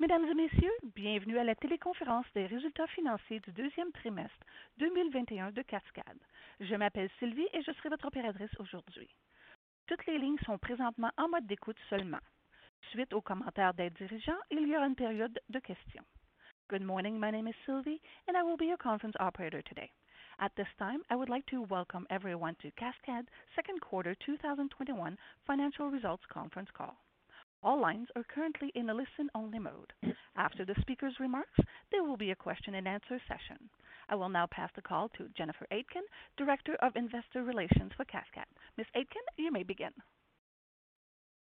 Mesdames et messieurs, bienvenue à la téléconférence des résultats financiers du deuxième trimestre 2021 de Cascade. Je m'appelle Sylvie et je serai votre opératrice aujourd'hui. Toutes les lignes sont présentement en mode d'écoute seulement. Suite aux commentaires des dirigeants, il y aura une période de questions. Good morning, my name is Sylvie and I will be your conference operator today. At this time, I would like to welcome everyone to Cascade Second Quarter 2021 Financial Results Conference Call. All lines are currently in a listen-only mode. After the speaker's remarks, there will be a question-and-answer session. I will now pass the call to Jennifer Aitken, Director of Investor Relations for Cascade. Ms. Aitken, you may begin.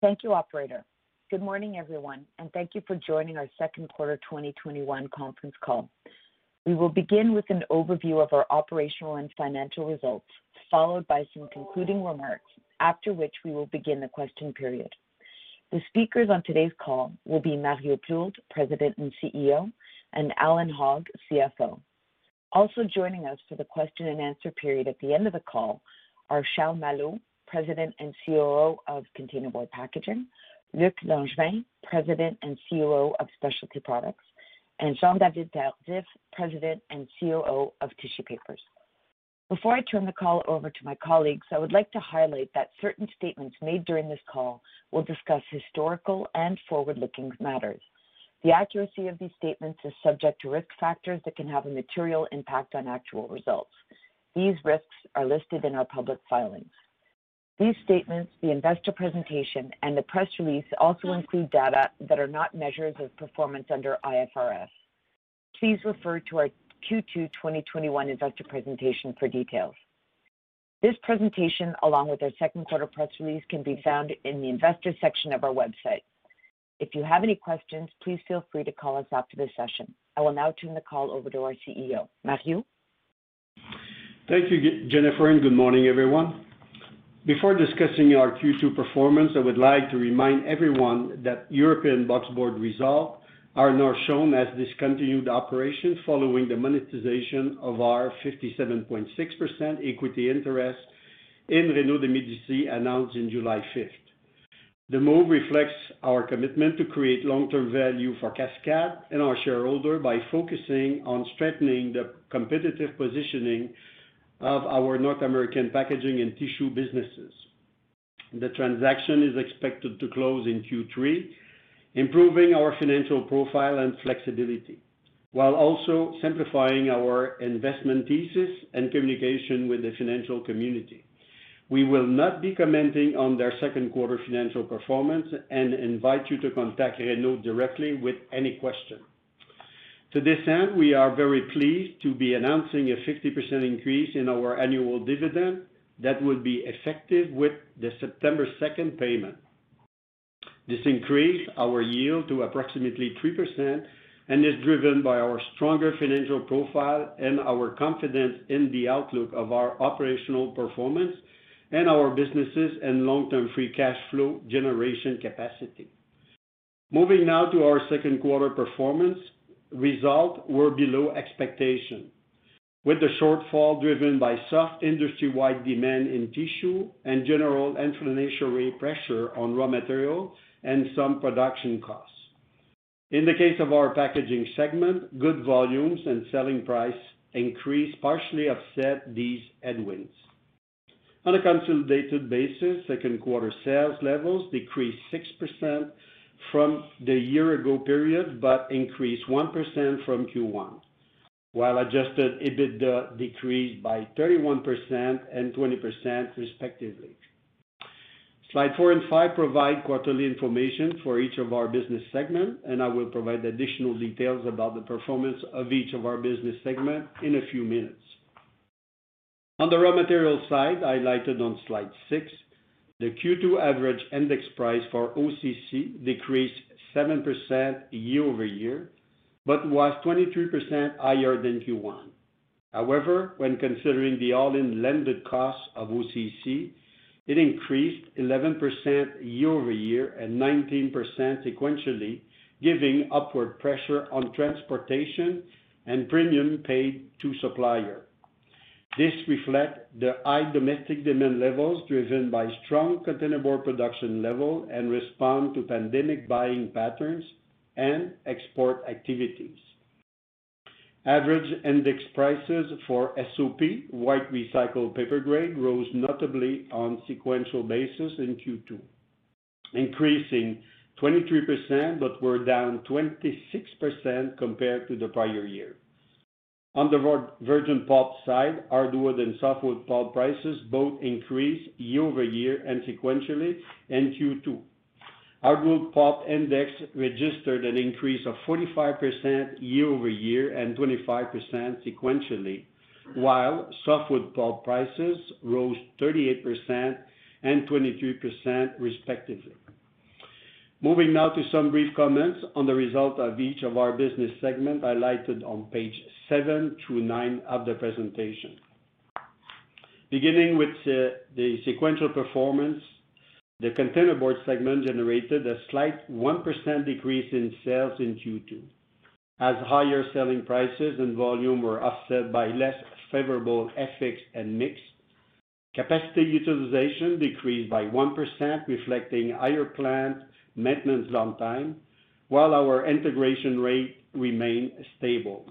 Thank you, Operator. Good morning, everyone, and thank you for joining our second quarter 2021 conference call. We will begin with an overview of our operational and financial results, followed by some concluding remarks, after which we will begin the question period. The speakers on today's call will be Mario Plourde, President and CEO, and Allan Hogg, CFO. Also joining us for the question and answer period at the end of the call are Charles Malou, President and COO of Containerboard Packaging, Luc Langevin, President and COO of Specialty Products, and Jean-David Tardif, President and COO of Tissue Papers. Before I turn the call over to my colleagues, I would like to highlight that certain statements made during this call will discuss historical and forward-looking matters. The accuracy of these statements is subject to risk factors that can have a material impact on actual results. These risks are listed in our public filings. These statements, the investor presentation, and the press release also include data that are not measures of performance under IFRS. Please refer to our Q2 2021 investor presentation for details. This presentation, along with our second quarter press release, can be found in the investors section of our website. If you have any questions, please feel free to call us after this session. I will now turn the call over to our CEO, Matthew. Thank you, Jennifer, and good morning, everyone. Before discussing our Q2 performance, I would like to remind everyone that European Boxboard Resolve are now shown as discontinued operations following the monetization of our 57.6% equity interest in Reno de Medici announced in July 5th. The move reflects our commitment to create long-term value for Cascade and our shareholder by focusing on strengthening the competitive positioning of our North American packaging and tissue businesses. The transaction is expected to close in Q3, improving our financial profile and flexibility, while also simplifying our investment thesis and communication with the financial community. We will not be commenting on their second quarter financial performance and invite you to contact Reno directly with any question. To this end, we are very pleased to be announcing a 50% increase in our annual dividend that will be effective with the September 2nd payment. This increased our yield to approximately 3% and is driven by our stronger financial profile and our confidence in the outlook of our operational performance and our businesses and long-term free cash flow generation capacity. Moving now to our second quarter performance, results were below expectation, with the shortfall driven by soft industry-wide demand in tissue and general inflationary pressure on raw material and some production costs. In the case of our packaging segment, good volumes and selling price increase partially offset these headwinds. On a consolidated basis, second quarter sales levels decreased 6% from the year-ago period, but increased 1% from Q1, while adjusted EBITDA decreased by 31% and 20% respectively. Slide 4 and 5 provide quarterly information for each of our business segments, and I will provide additional details about the performance of each of our business segments in a few minutes. On the raw material side, highlighted on slide 6, the Q2 average index price for OCC decreased 7% year over year, but was 23% higher than Q1. However, when considering the all-in landed costs of OCC, it increased 11% year-over-year and 19% sequentially, giving upward pressure on transportation and premium paid to supplier. This reflects the high domestic demand levels driven by strong containerboard production level and respond to pandemic buying patterns and export activities. Average index prices for SOP, white recycled paper grade, rose notably on sequential basis in Q2, increasing 23%, but were down 26% compared to the prior year. On the virgin pulp side, hardwood and softwood pulp prices both increased year-over-year and sequentially in Q2. Hardwood pulp index registered an increase of 45% year-over-year and 25% sequentially, while softwood pulp prices rose 38% and 23% respectively. Moving now to some brief comments on the result of each of our business segments highlighted on page 7 through 9 of the presentation. Beginning with the sequential performance, the containerboard segment generated a slight 1% decrease in sales in Q2, as higher selling prices and volume were offset by less favorable FX and mix. Capacity utilization decreased by 1%, reflecting higher plant maintenance downtime, while our integration rate remained stable.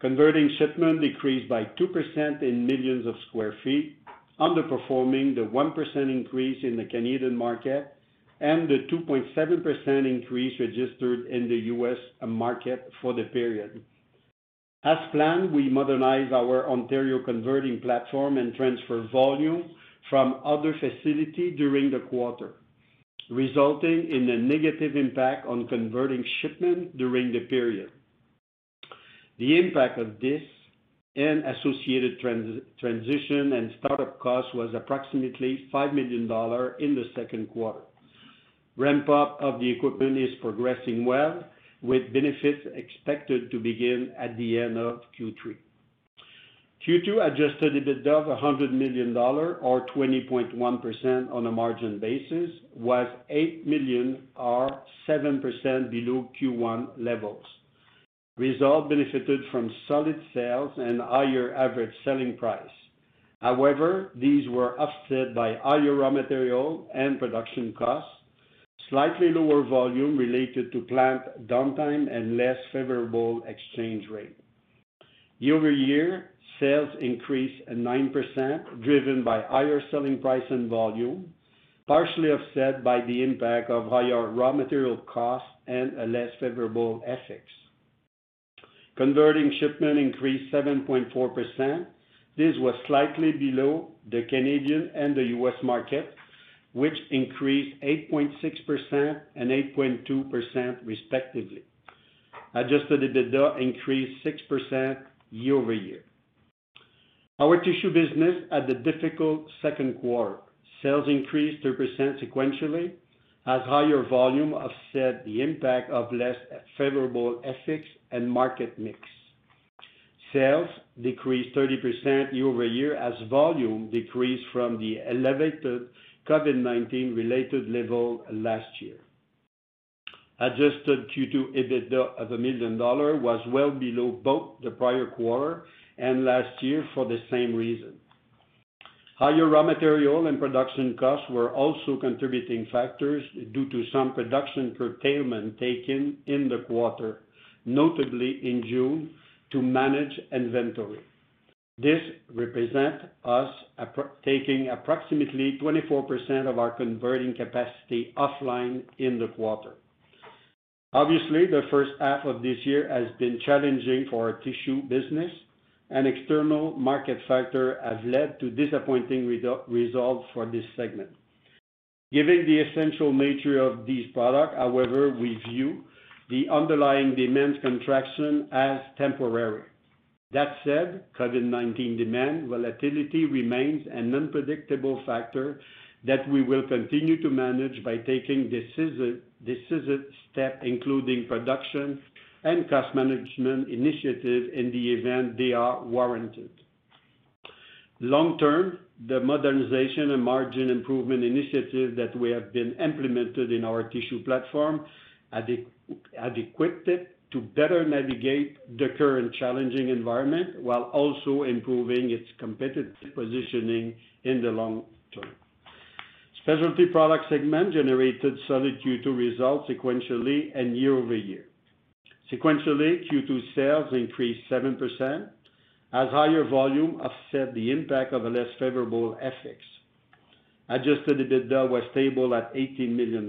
Converting shipment decreased by 2% in millions of square feet, underperforming the 1% increase in the Canadian market and the 2.7% increase registered in the U.S. market for the period. As planned, we modernized our Ontario converting platform and transfer volume from other facility during the quarter, resulting in a negative impact on converting shipment during the period. The impact of this and associated transition and startup costs was approximately $5 million in the second quarter. Ramp up of the equipment is progressing well, with benefits expected to begin at the end of Q3. Q2 adjusted EBITDA of $100 million, or 20.1% on a margin basis, was $8 million, or 7% below Q1 levels. Result benefited from solid sales and higher average selling price. However, these were offset by higher raw material and production costs, slightly lower volume related to plant downtime, and less favorable exchange rate. Year-over-year, sales increased 9%, driven by higher selling price and volume, partially offset by the impact of higher raw material costs and a less favorable FX. Converting shipment increased 7.4%. This was slightly below the Canadian and the U.S. market, which increased 8.6% and 8.2% respectively. Adjusted EBITDA increased 6% year-over-year. Our tissue business had a difficult second quarter. Sales increased 3% sequentially, as higher volume offset the impact of less favorable FX and market mix. Sales decreased 30% year-over-year as volume decreased from the elevated COVID-19 related level last year. Adjusted Q2 EBITDA of $1 million was well below both the prior quarter and last year for the same reason. Higher raw material and production costs were also contributing factors due to some production curtailment taken in the quarter, notably in June, to manage inventory. This represents us taking approximately 24% of our converting capacity offline in the quarter. Obviously, the first half of this year has been challenging for our tissue business, and external market factors have led to disappointing results for this segment. Given the essential nature of these products, however, we view the underlying demand contraction as temporary. That said, COVID-19 demand volatility remains an unpredictable factor that we will continue to manage by taking decisive steps, including production and cost management initiatives in the event they are warranted. Long term, the modernization and margin improvement initiatives that we have been implemented in our tissue platform have equipped it to better navigate the current challenging environment while also improving its competitive positioning in the long term. Specialty product segment generated solid Q2 results sequentially and year over year. Sequentially, Q2 sales increased 7%, as higher volume offset the impact of a less favorable FX. Adjusted EBITDA was stable at $18 million,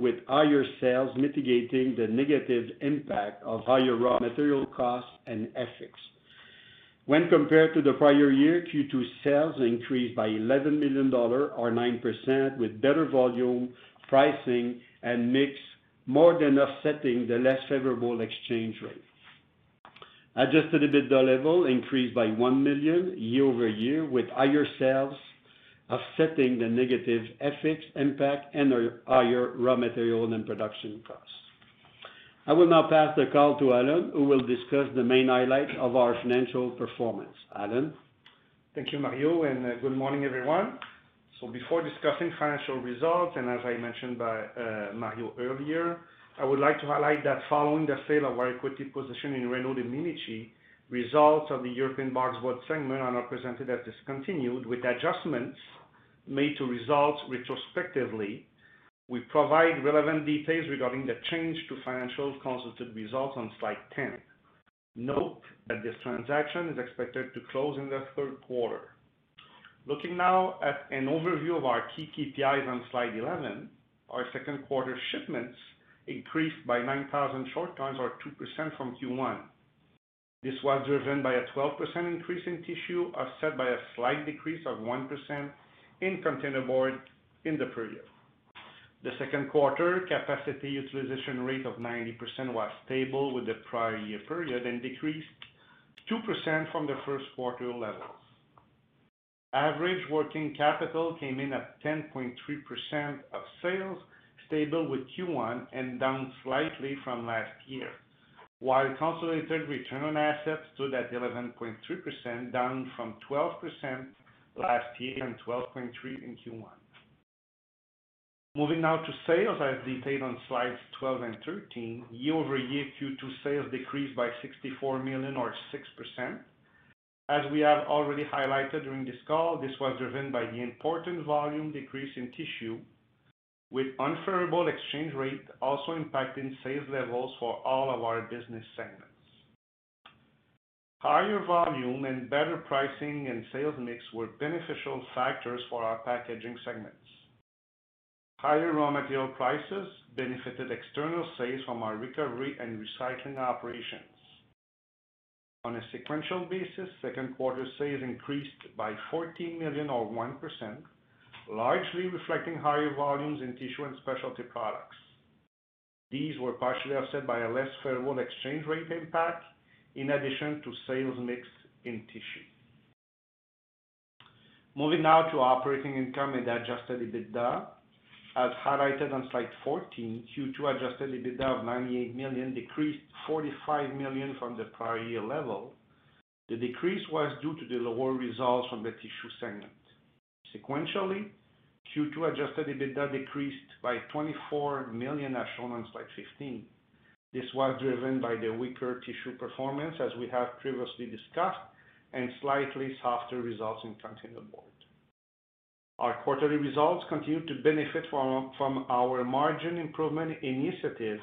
with higher sales mitigating the negative impact of higher raw material costs and FX. When compared to the prior year, Q2 sales increased by $11 million or 9%, with better volume, pricing, and mix more than offsetting the less favorable exchange rate. Adjusted EBITDA level increased by $1 million year over year, with higher sales offsetting the negative FX impact and higher raw material and production costs. I will now pass the call to Allan, who will discuss the main highlights of our financial performance. Allan? Thank you, Mario, and good morning, everyone. So before discussing financial results, and as I mentioned by Mario earlier, I would like to highlight that following the sale of our equity position in Reno de Medici, results of the European boxboard segment are now presented as discontinued, with adjustments made to results retrospectively. We provide relevant details regarding the change to financial consolidated results on slide 10. Note that this transaction is expected to close in the third quarter. Looking now at an overview of our key KPIs on slide 11, our second quarter shipments increased by 9,000 short tons or 2% from Q1. This was driven by a 12% increase in tissue, offset by a slight decrease of 1% in containerboard in the period. The second quarter capacity utilization rate of 90% was stable with the prior year period and decreased 2% from the first quarter levels. Average working capital came in at 10.3% of sales, stable with Q1 and down slightly from last year, while consolidated return on assets stood at 11.3%, down from 12% last year and 12.3% in Q1. Moving now to sales, as detailed on slides 12 and 13, year-over-year Q2 sales decreased by $64 million or 6%. As we have already highlighted during this call, this was driven by the important volume decrease in tissue, with unfavorable exchange rate also impacting sales levels for all of our business segments. Higher volume and better pricing and sales mix were beneficial factors for our packaging segments. Higher raw material prices benefited external sales from our recovery and recycling operations. On a sequential basis, second quarter sales increased by $14 million or 1%, largely reflecting higher volumes in tissue and specialty products. These were partially offset by a less favorable exchange rate impact, in addition to sales mix in tissue. Moving now to operating income and adjusted EBITDA. As highlighted on slide 14, Q2 adjusted EBITDA of $98 million decreased $45 million from the prior year level. The decrease was due to the lower results from the tissue segment. Sequentially, Q2 adjusted EBITDA decreased by $24 million as shown on slide 15. This was driven by the weaker tissue performance, as we have previously discussed, and slightly softer results in containerboard. Our quarterly results continue to benefit from our margin improvement initiative,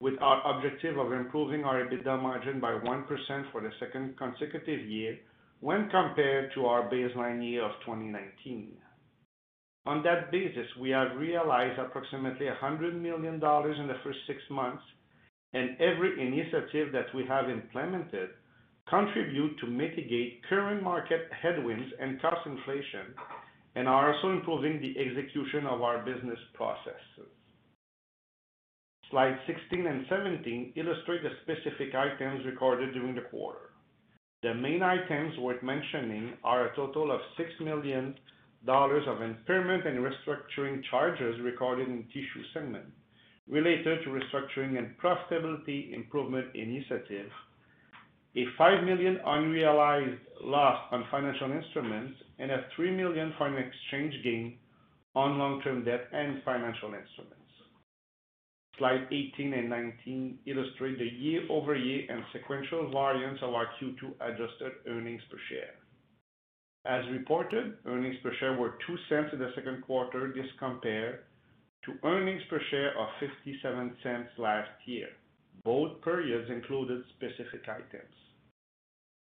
with our objective of improving our EBITDA margin by 1% for the second consecutive year when compared to our baseline year of 2019. On that basis, we have realized approximately $100 million in the first 6 months, and every initiative that we have implemented contributes to mitigate current market headwinds and cost inflation, and are also improving the execution of our business processes. Slides 16 and 17 illustrate the specific items recorded during the quarter. The main items worth mentioning are a total of $6 million of impairment and restructuring charges recorded in tissue segment, related to restructuring and profitability improvement initiatives, a 5 million unrealized loss on financial instruments, and a 3 million foreign exchange gain on long-term debt and financial instruments. Slide 18 and 19 illustrate the year-over-year and sequential variance of our Q2 adjusted earnings per share. As reported, earnings per share were 2 cents in the second quarter. This compared to earnings per share of 57 cents last year. Both periods included specific items.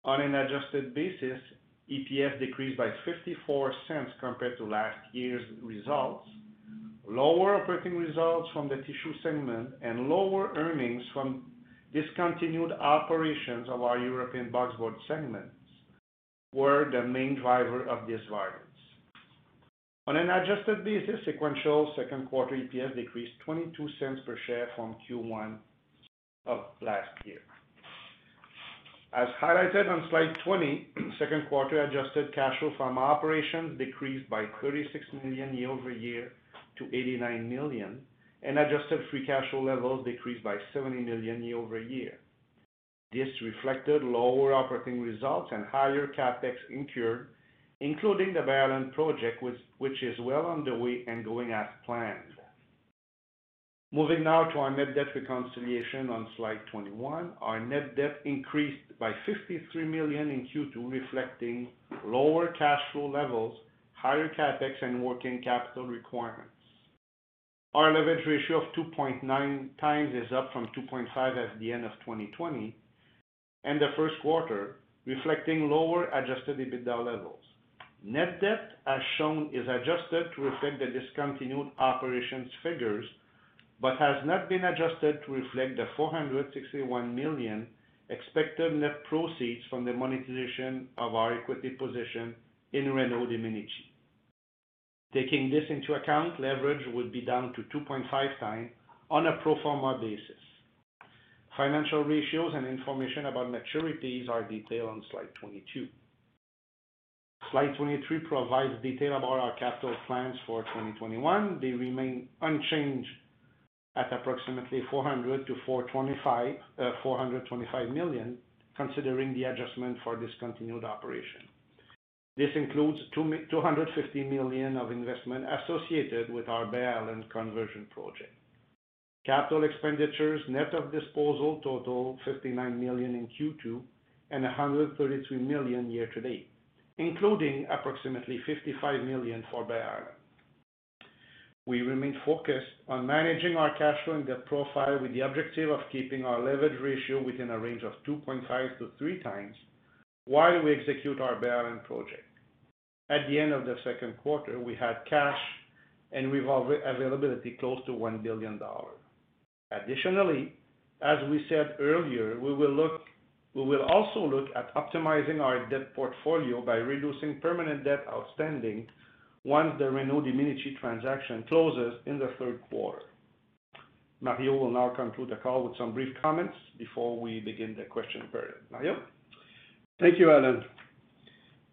On an adjusted basis, EPS decreased by 54 cents compared to last year's results. Lower operating results from the tissue segment and lower earnings from discontinued operations of our European boxboard segments were the main driver of this variance. On an adjusted basis, sequential second quarter EPS decreased 22 cents per share from Q1 of last year. As highlighted on slide 20, second quarter adjusted cash flow from operations decreased by 36 million year over year to 89 million, and adjusted free cash flow levels decreased by 70 million year over year. This reflected lower operating results and higher capex incurred, including the Bay Island project, which is well underway and going as planned. Moving now to our net debt reconciliation on slide 21, our net debt increased by 53 million in Q2, reflecting lower cash flow levels, higher capex, and working capital requirements. Our leverage ratio of 2.9 times is up from 2.5 at the end of 2020 and the first quarter, reflecting lower adjusted EBITDA levels. Net debt, as shown, is adjusted to reflect the discontinued operations figures, but has not been adjusted to reflect the 461 million expected net proceeds from the monetization of our equity position in Reno de Medici. Taking this into account, leverage would be down to 2.5 times on a pro forma basis. Financial ratios and information about maturities are detailed on slide 22. Slide 23 provides detail about our capital plans for 2021. They remain unchanged at approximately 400 to 425 million, considering the adjustment for discontinued operation. This includes 250 million of investment associated with our Bay Island conversion project. Capital expenditures net of disposal total 59 million in Q2 and 133 million year to date, including approximately 55 million for Bay Island. We remain focused on managing our cash flow and debt profile with the objective of keeping our leverage ratio within a range of 2.5 to 3 times while we execute our Bay Island project. At the end of the second quarter, we had cash and revolver availability close to $1 billion. Additionally, as we said earlier, we will also look at optimizing our debt portfolio by reducing permanent debt outstanding once the Reno de Medici transaction closes in the third quarter. Mario will now conclude the call with some brief comments before we begin the question period. Mario? Thank you, Alan.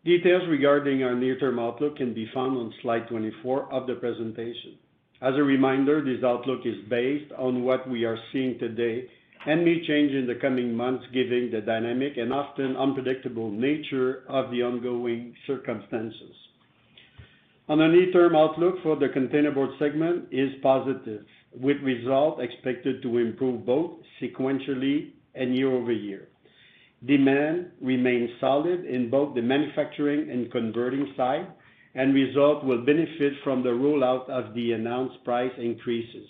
Details regarding our near-term outlook can be found on slide 24 of the presentation. As a reminder, this outlook is based on what we are seeing today and may change in the coming months, given the dynamic and often unpredictable nature of the ongoing circumstances. On the near-term outlook for the containerboard segment is positive, with results expected to improve both sequentially and year-over-year. Demand remains solid in both the manufacturing and converting side, and results will benefit from the rollout of the announced price increases.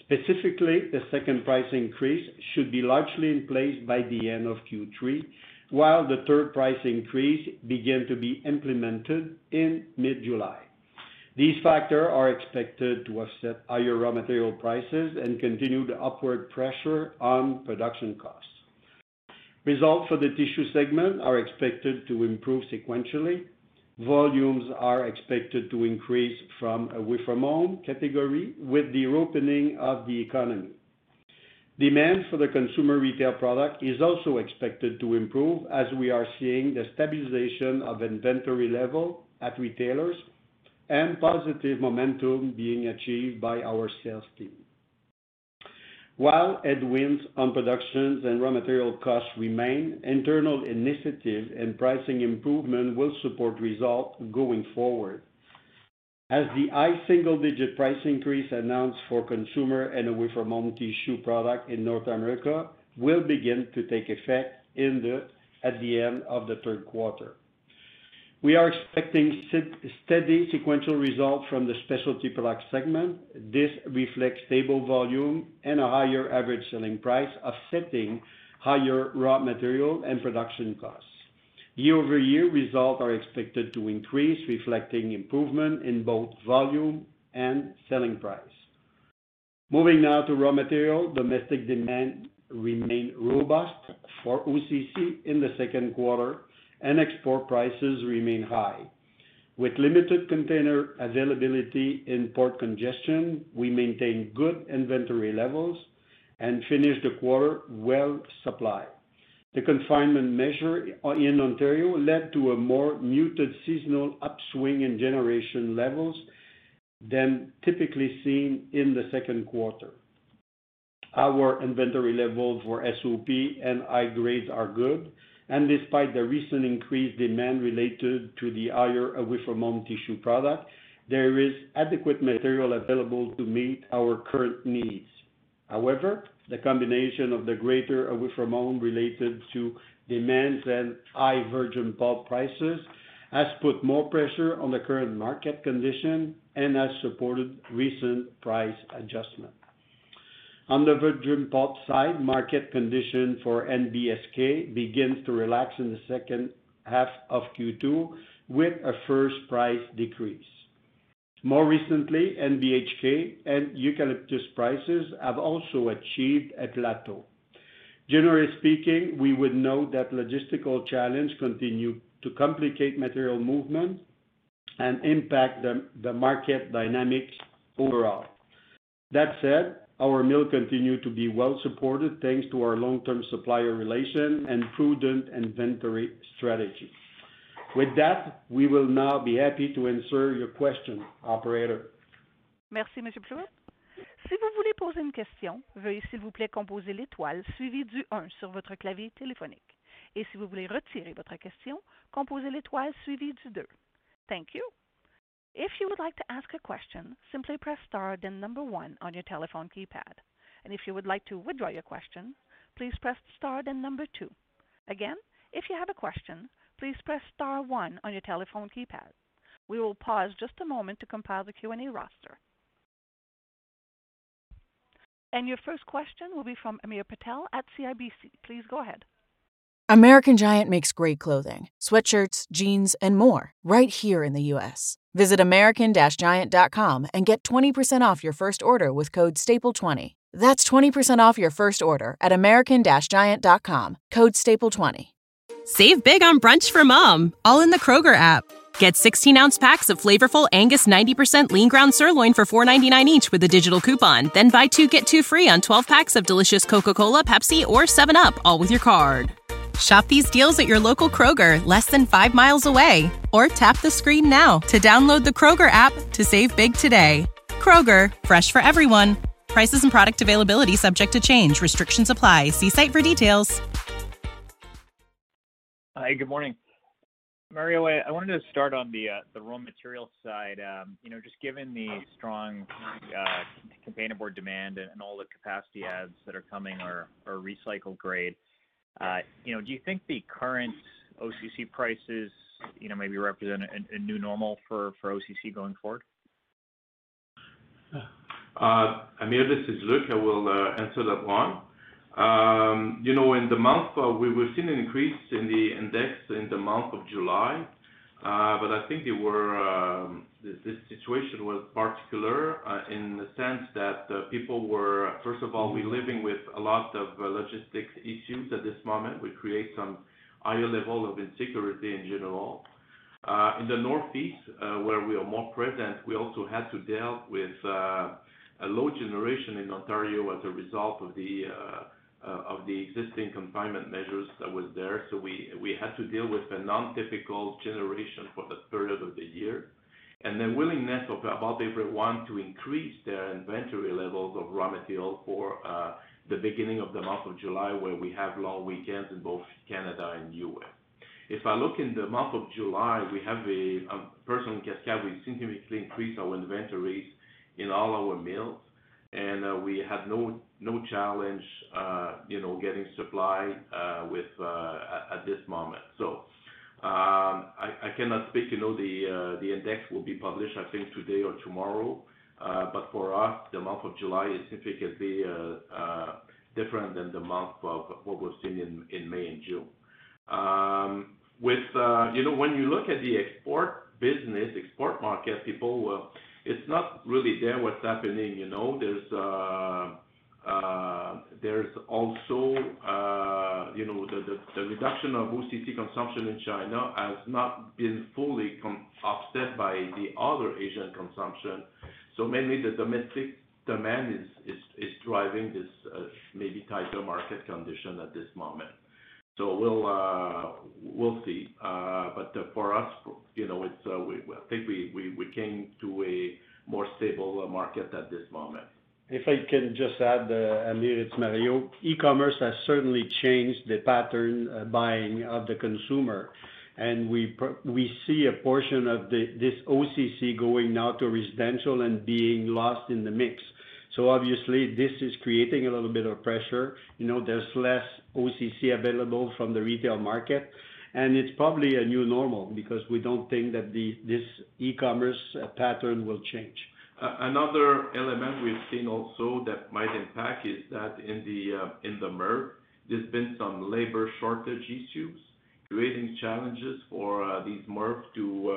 Specifically, the second price increase should be largely in place by the end of Q3, while the third price increase began to be implemented in mid-July. These factors are expected to offset higher raw material prices and continued upward pressure on production costs. Results for the tissue segment are expected to improve sequentially. Volumes are expected to increase from away-from-home category with the reopening of the economy. Demand for the consumer retail product is also expected to improve as we are seeing the stabilization of inventory level at retailers and positive momentum being achieved by our sales team. While headwinds on productions and raw material costs remain, internal initiatives and pricing improvement will support results going forward. As the high single-digit price increase announced for consumer and away-from-home tissue product in North America will begin to take effect at the end of the third quarter. We are expecting steady sequential results from the specialty product segment. This reflects stable volume and a higher average selling price, offsetting higher raw material and production costs. Year-over-year results are expected to increase, reflecting improvement in both volume and selling price. Moving now to raw material, domestic demand remained robust for OCC in the second quarter, and export prices remain high. With limited container availability and port congestion, we maintain good inventory levels and finish the quarter well supplied. The confinement measure in Ontario led to a more muted seasonal upswing in generation levels than typically seen in the second quarter. Our inventory levels for SOP and high grades are good, and despite the recent increased demand related to the higher away-from-home tissue product, there is adequate material available to meet our current needs. However, the combination of the greater away-from-home related to demands and high virgin pulp prices has put more pressure on the current market condition and has supported recent price adjustments. On the virgin pulp side, market condition for NBSK begins to relax in the second half of Q2 with a first price decrease. More recently, NBHK and eucalyptus prices have also achieved a plateau. Generally speaking, we would note that logistical challenges continue to complicate material movement and impact the market dynamics overall. That said, our mill continues to be well supported thanks to our long-term supplier relation and prudent inventory strategy. With that, we will now be happy to answer your question, operator. Merci, M. Plourde. Si vous voulez poser une question, veuillez s'il vous plaît composer l'étoile suivie du 1 sur votre clavier téléphonique. Et si vous voulez retirer votre question, composez l'étoile suivie du 2. Thank you. If you would like to ask a question, simply press star then number 1 on your telephone keypad. And if you would like to withdraw your question, please press star then number 2. Again, if you have a question, please press star 1 on your telephone keypad. We will pause just a moment to compile the Q&A roster. And your first question will be from Amir Patel at CIBC. Please go ahead. American Giant makes great clothing, sweatshirts, jeans, and more right here in the U.S. Visit american-giant.com and get 20% off your first order with code STAPLE20. That's 20% off your first order at american-giant.com, code STAPLE20. Save big on brunch for mom, all in the Kroger app. Get 16-ounce packs of flavorful Angus 90% lean ground sirloin for $4.99 each with a digital coupon. Then buy 2, get 2 free on 12 packs of delicious Coca-Cola, Pepsi, or 7-Up, all with your card. Shop these deals at your local Kroger, less than 5 miles away. Or tap the screen now to download the Kroger app to save big today. Kroger, fresh for everyone. Prices and product availability subject to change. Restrictions apply. See site for details. Hi, good morning. Mario, I wanted to start on the raw material side. Just given the strong containerboard demand and all the capacity adds that are coming are recycled grade, do you think the current OCC prices, maybe represent a new normal for OCC going forward? Amir, this is Luc. I will answer that one. In the month, we've seen an increase in the index in the month of July, but I think this situation was particular in the sense that people were, first of all, we're living with a lot of logistics issues at this moment, which create some higher level of insecurity in general. In the Northeast, where we are more present, we also had to deal with a low generation in Ontario as a result of the existing confinement measures that was there. So we had to deal with a non-typical generation for the period of the year. and the willingness of about everyone to increase their inventory levels of raw material for the beginning of the month of July, where we have long weekends in both Canada and U.S. If I look in the month of July, we have a personal Cascade, we significantly increased our inventories in all our mills, and we had no challenge, getting supply at this moment. So I cannot speak. The index will be published, I think, today or tomorrow. But for us, the month of July is significantly different than the month of what we've seen in May and June. When you look at the export business, export market, it's not really there what's happening. There's also the reduction of OCC consumption in China has not been fully offset by the other Asian consumption. So mainly the domestic demand is driving this maybe tighter market condition at this moment. So we'll see. But for us, it's I think we came to a more stable market at this moment. If I can just add, Amir, it's Mario. E-commerce has certainly changed the pattern buying of the consumer, and we see a portion of this OCC going now to residential and being lost in the mix. So obviously, this is creating a little bit of pressure. There's less OCC available from the retail market, and it's probably a new normal because we don't think that this e-commerce pattern will change. Another element we've seen also that might impact is that in the MERV, there's been some labor shortage issues, creating challenges for these MERV to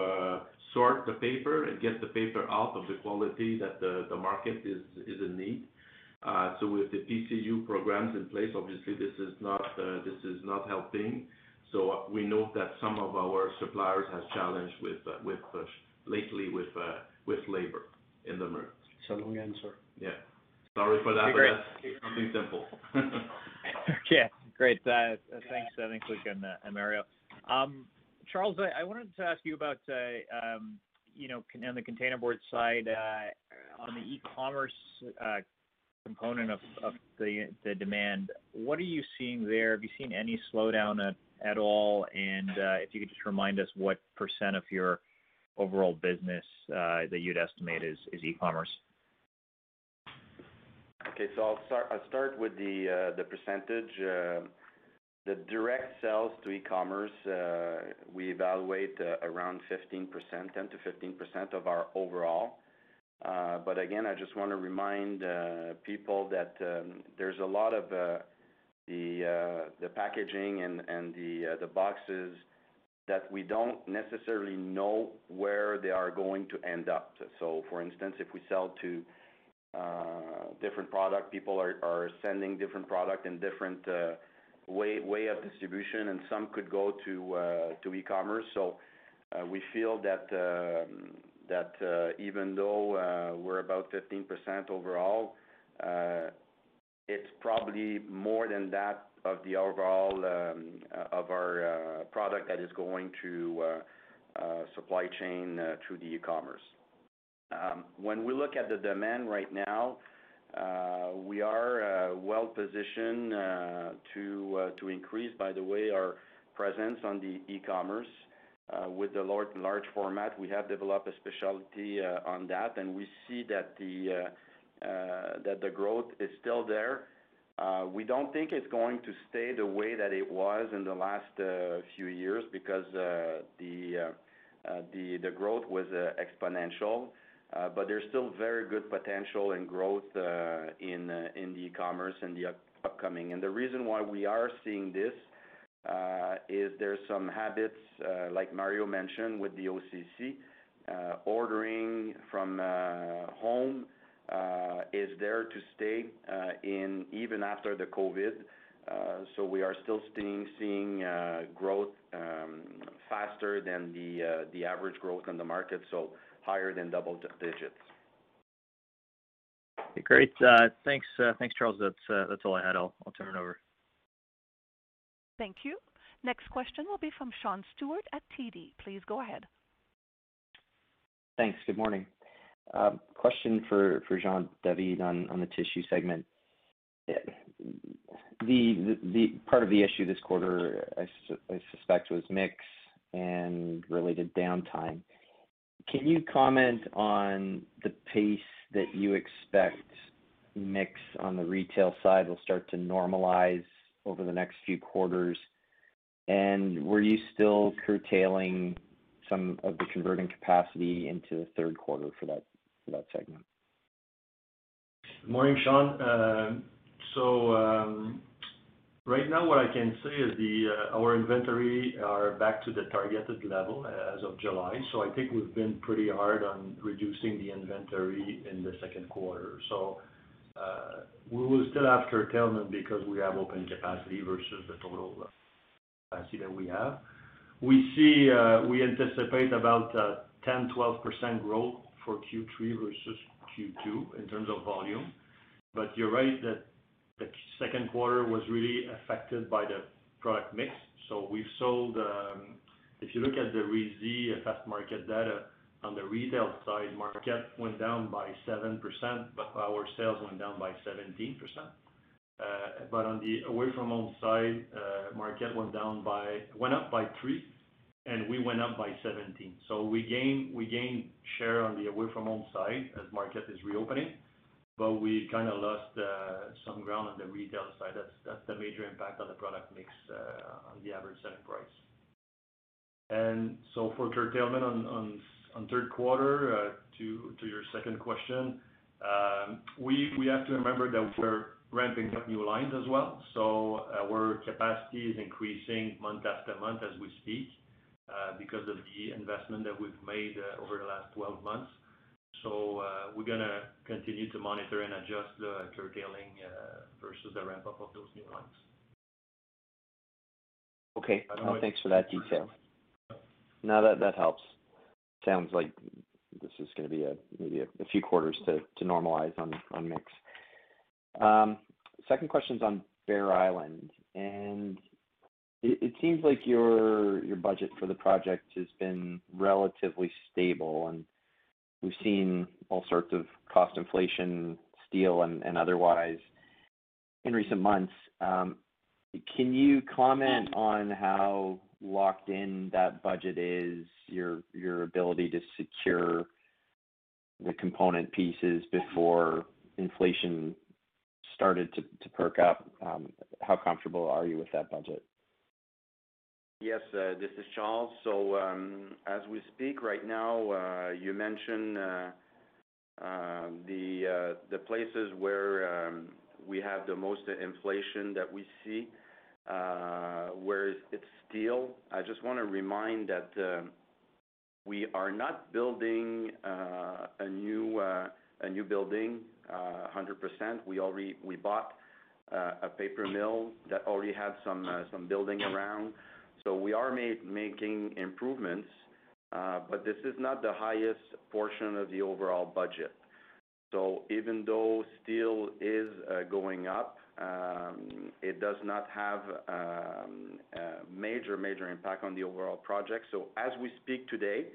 sort the paper and get the paper out of the quality that the market is in need. So with the PCU programs in place, obviously this is not helping. So we know that some of our suppliers have challenged lately with labor in the market. It's a long answer. Yeah, sorry for that, but that's something simple. Yeah, great. Thanks. Thanks, Luc and Mario. Charles, I wanted to ask you about, on the containerboard side, on the e-commerce component of the demand. What are you seeing there? Have you seen any slowdown at all? And if you could just remind us what % of your overall business that you'd estimate is e-commerce. Okay, so I'll start with the percentage. The direct sales to e-commerce, we evaluate around 15%, 10 to 15% of our overall. But again, I just want to remind people that there's a lot of the packaging and the boxes that we don't necessarily know where they are going to end up. So, for instance, if we sell to different product, people are sending different product in different way of distribution, and some could go to e-commerce. So we feel that even though we're about 15% overall, it's probably more than that of the overall of our product that is going to supply chain through the e-commerce. When we look at the demand right now, we are well positioned to increase, by the way, our presence on the e-commerce. With the large format, we have developed a specialty on that, and we see that the growth is still there. We don't think it's going to stay the way that it was in the last few years because the growth was exponential. But there's still very good potential and growth in the e-commerce and the upcoming. And the reason why we are seeing this is there's some habits, like Mario mentioned, with the OCC. Ordering from home is there to stay even after the COVID. So we are still seeing growth faster than the average growth in the market. So higher than double digits. Okay, great. Thanks, Charles. That's all I had. I'll turn it over. Thank you. Next question will be from Sean Stewart at TD. Please go ahead. Thanks. Good morning. Question for Jean-David on the tissue segment. The part of the issue this quarter, I suspect, was mix and related downtime. Can you comment on the pace that you expect mix on the retail side will start to normalize over the next few quarters? And were you still curtailing some of the converting capacity into the third quarter for that segment? Good morning, Sean. So right now, what I can say is our inventory are back to the targeted level as of July. So I think we've been pretty hard on reducing the inventory in the second quarter. So we will still have curtailment because we have open capacity versus the total capacity that we have. We see we anticipate about 10-12% growth for Q3 versus Q2 in terms of volume. But you're right that the second quarter was really affected by the product mix. So we've sold, if you look at the RISI fast market data, on the retail side, market went down by 7%, but our sales went down by 17%. But on the away-from-home side, market went up by 3%, and we went up by 17%. So we gained share on the away-from-home side as market is reopening, but we kind of lost some ground on the retail side. That's the major impact on the product mix on the average selling price. And so for curtailment on third quarter, to your second question, we have to remember that we're ramping up new lines as well. So our capacity is increasing month after month as we speak because of the investment that we've made over the last 12 months. So we're going to continue to monitor and adjust the curtailing versus the ramp up of those new lines. Okay. Thanks for that detail. No, that helps. Sounds like this is going to be maybe a few quarters to normalize on mix. Second question is on Bear Island, and it seems like your budget for the project has been relatively stable, and we've seen all sorts of cost inflation, steel and otherwise, in recent months. Can you comment on how locked in that budget is, your ability to secure the component pieces before inflation started to perk up? How comfortable are you with that budget? Yes, this is Charles. So as we speak right now, you mentioned the places where we have the most inflation that we see, where it's steel. I just want to remind that we are not building a new building 100%. We bought a paper mill that already had some building around. So we are making improvements, but this is not the highest portion of the overall budget. So even though steel is going up, it does not have a major impact on the overall project. So as we speak today,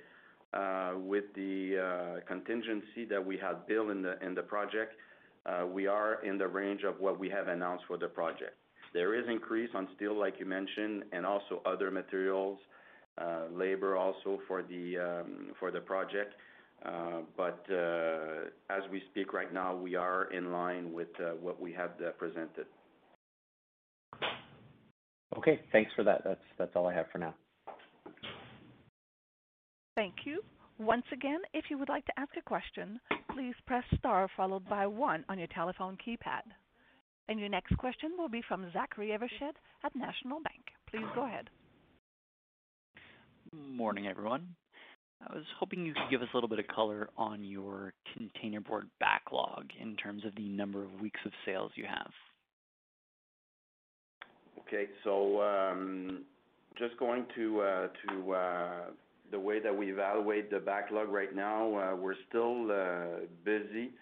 with the contingency that we had built in the project, we are in the range of what we have announced for the project. There is increase on steel, like you mentioned, and also other materials, labor also for the project. But as we speak right now, we are in line with what we had presented. Okay, thanks for that. That's all I have for now. Thank you. Once again, if you would like to ask a question, please press star followed by 1 on your telephone keypad. And your next question will be from Zachary Evershed at National Bank. Please go ahead. Morning, everyone. I was hoping you could give us a little bit of color on your containerboard backlog in terms of the number of weeks of sales you have. Okay, so just going to the way that we evaluate the backlog right now, we're still busy.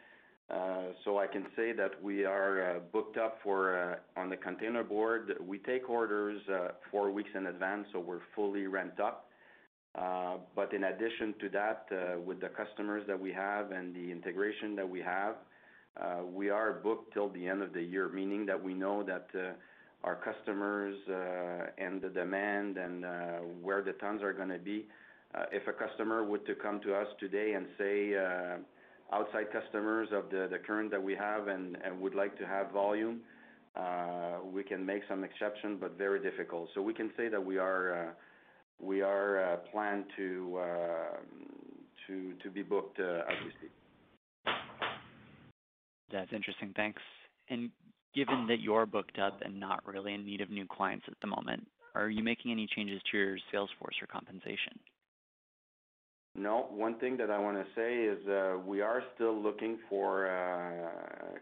So I can say that we are booked up for on the container board. We take orders 4 weeks in advance, so we're fully ramped up. But in addition to that, with the customers that we have and the integration that we have, we are booked till the end of the year, meaning that we know that our customers and the demand and where the tons are going to be. If a customer would to come to us today and say outside customers of the current that we have and would like to have volume, we can make some exception, but very difficult. So we can say that we are planned to be booked as we speak. That's interesting. Thanks. And given that you're booked up and not really in need of new clients at the moment, are you making any changes to your sales force or compensation? No. One thing that I want to say is we are still looking for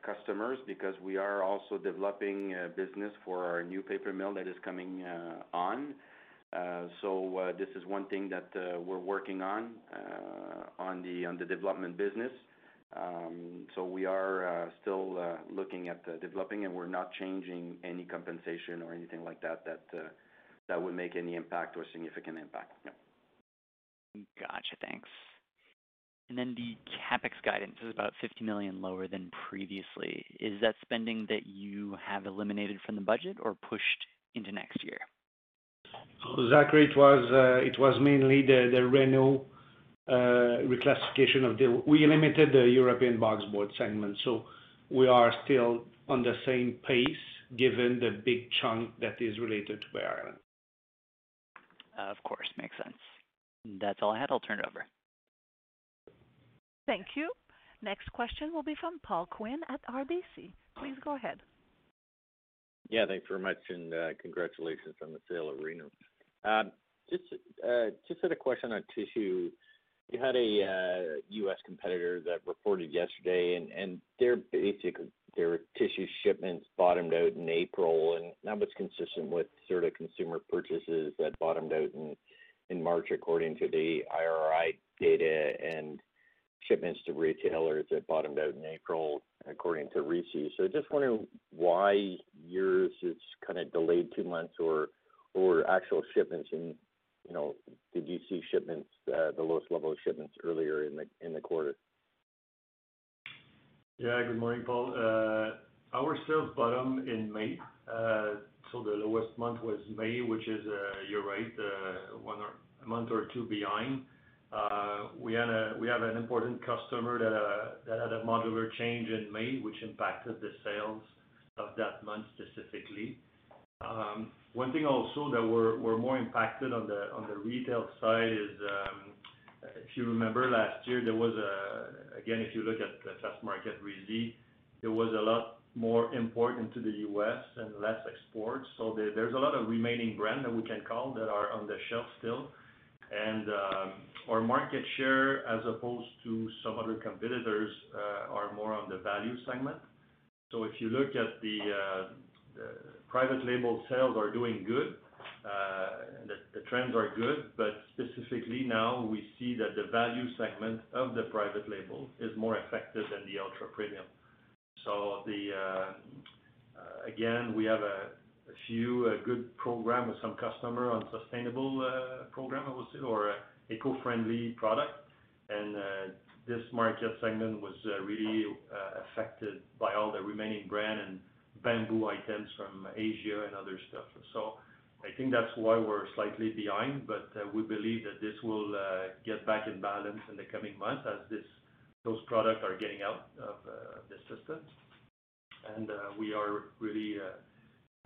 customers because we are also developing business for our new paper mill that is coming on. So this is one thing that we're working on the development business. So we are still looking at developing, and we're not changing any compensation or anything like that that would make any impact or significant impact. No. Gotcha. Thanks. And then the CapEx guidance is about $50 million lower than previously. Is that spending that you have eliminated from the budget or pushed into next year? So, Zachary, it was mainly the Reno reclassification of the. We limited the European box board segment, so we are still on the same pace given the big chunk that is related to Bay Island. Of course, makes sense. That's all I had. I'll turn it over. Thank you. Next question will be from Paul Quinn at RBC. Please go ahead. Yeah, thanks very much, and congratulations on the sale of Reno. Just had a question on tissue. You had a U.S. competitor that reported yesterday, and their tissue shipments bottomed out in April, and that was consistent with sort of consumer purchases that bottomed out in March, according to the IRI data, and shipments to retailers that bottomed out in April, according to RISI. So just wondering why yours is kind of delayed 2 months, or actual shipments. And, you know, did you see shipments, the lowest level of shipments earlier in the quarter? Yeah, good morning, Paul. Our sales bottom in May. So the lowest month was May, which is, you're right, a month or two behind. We have an important customer that had a modular change in May, which impacted the sales of that month specifically. One thing also that we're more impacted on the retail side is, if you remember last year, there was again, if you look at the fast market RISI, there was a lot more import into the U.S. and less exports. So there's a lot of remaining brands that we can call that are on the shelf still. And our market share, as opposed to some other competitors, are more on the value segment. So if you look at the private label sales are doing good, the trends are good, but specifically now we see that the value segment of the private label is more effective than the ultra premium. So again, we have a few good program with some customer on sustainable program, I would say, or eco-friendly product, and this market segment was really affected by all the remaining brand and bamboo items from Asia and other stuff. So I think that's why we're slightly behind, but we believe that this will get back in balance in the coming months as those products are getting out of the system, and we are really,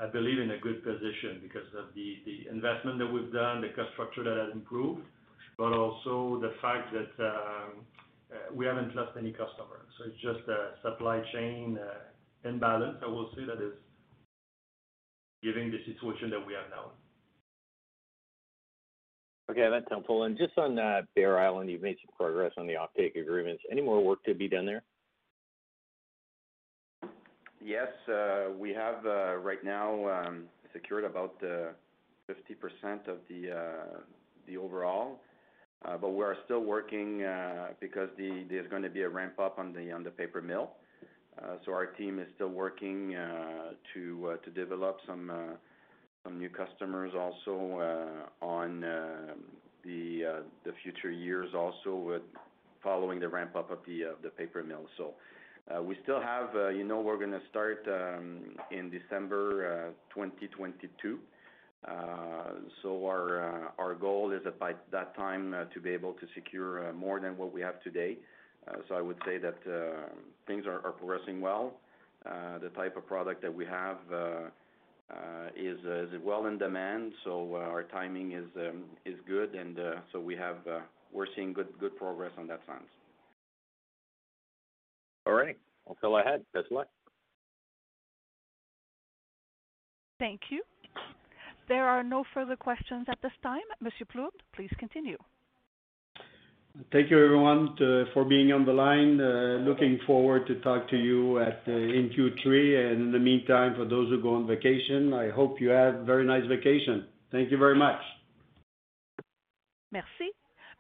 I believe, in a good position because of the investment that we've done, the cost structure that has improved, but also the fact that we haven't lost any customers. So it's just a supply chain imbalance, I will say, that is giving the situation that we have now. Okay, that's helpful. And just on Bay Island, you've made some progress on the offtake agreements. Any more work to be done there? Yes, we have right now secured about 50% of the overall, but we are still working because there's going to be a ramp up on the paper mill. So our team is still working to develop some new customers also on the future years also with following the ramp up of the paper mill. So we still have, we're going to start in December 2022. So our goal is that by that time to be able to secure more than what we have today. So I would say that things are progressing well. The type of product that we have is well in demand, so our timing is good, and so we have we're seeing good progress on that sense. All right, I'll go ahead. Best luck. Thank you. There are no further questions at this time. Monsieur Plourde, please continue. Thank you, everyone, for being on the line. Looking forward to talk to you in Q3. And in the meantime, for those who go on vacation, I hope you have a very nice vacation. Thank you very much. Merci.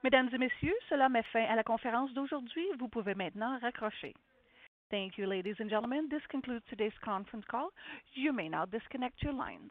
Mesdames et messieurs, cela met fin à la conférence d'aujourd'hui. Vous pouvez maintenant raccrocher. Thank you, ladies and gentlemen. This concludes today's conference call. You may now disconnect your lines.